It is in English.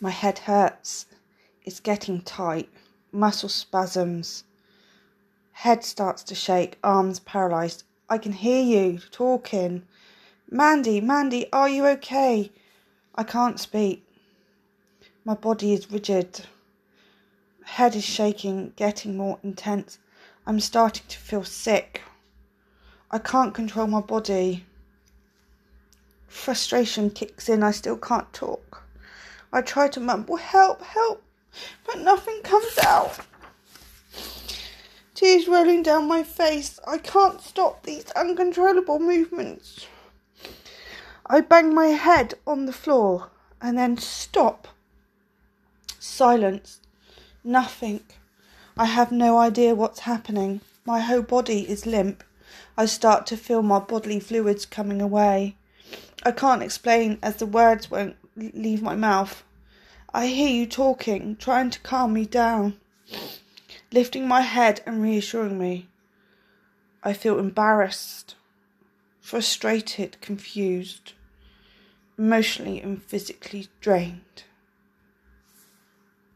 My head hurts. It's getting tight. Muscle spasms. Head starts to shake. Arms paralysed. I can hear you talking. Mandy, are you okay? I can't speak. My body is rigid. Head is shaking, getting more intense. I'm starting to feel sick. I can't control my body. Frustration kicks in. I still can't talk. I try to mumble, help, but nothing comes out. Tears rolling down my face. I can't stop these uncontrollable movements. I bang my head on the floor and then stop. Silence. Nothing. I have no idea what's happening. My whole body is limp. I start to feel my bodily fluids coming away. I can't explain as the words won't leave my mouth. I hear you talking, trying to calm me down, lifting my head and reassuring me. I feel embarrassed, frustrated, confused, emotionally and physically drained.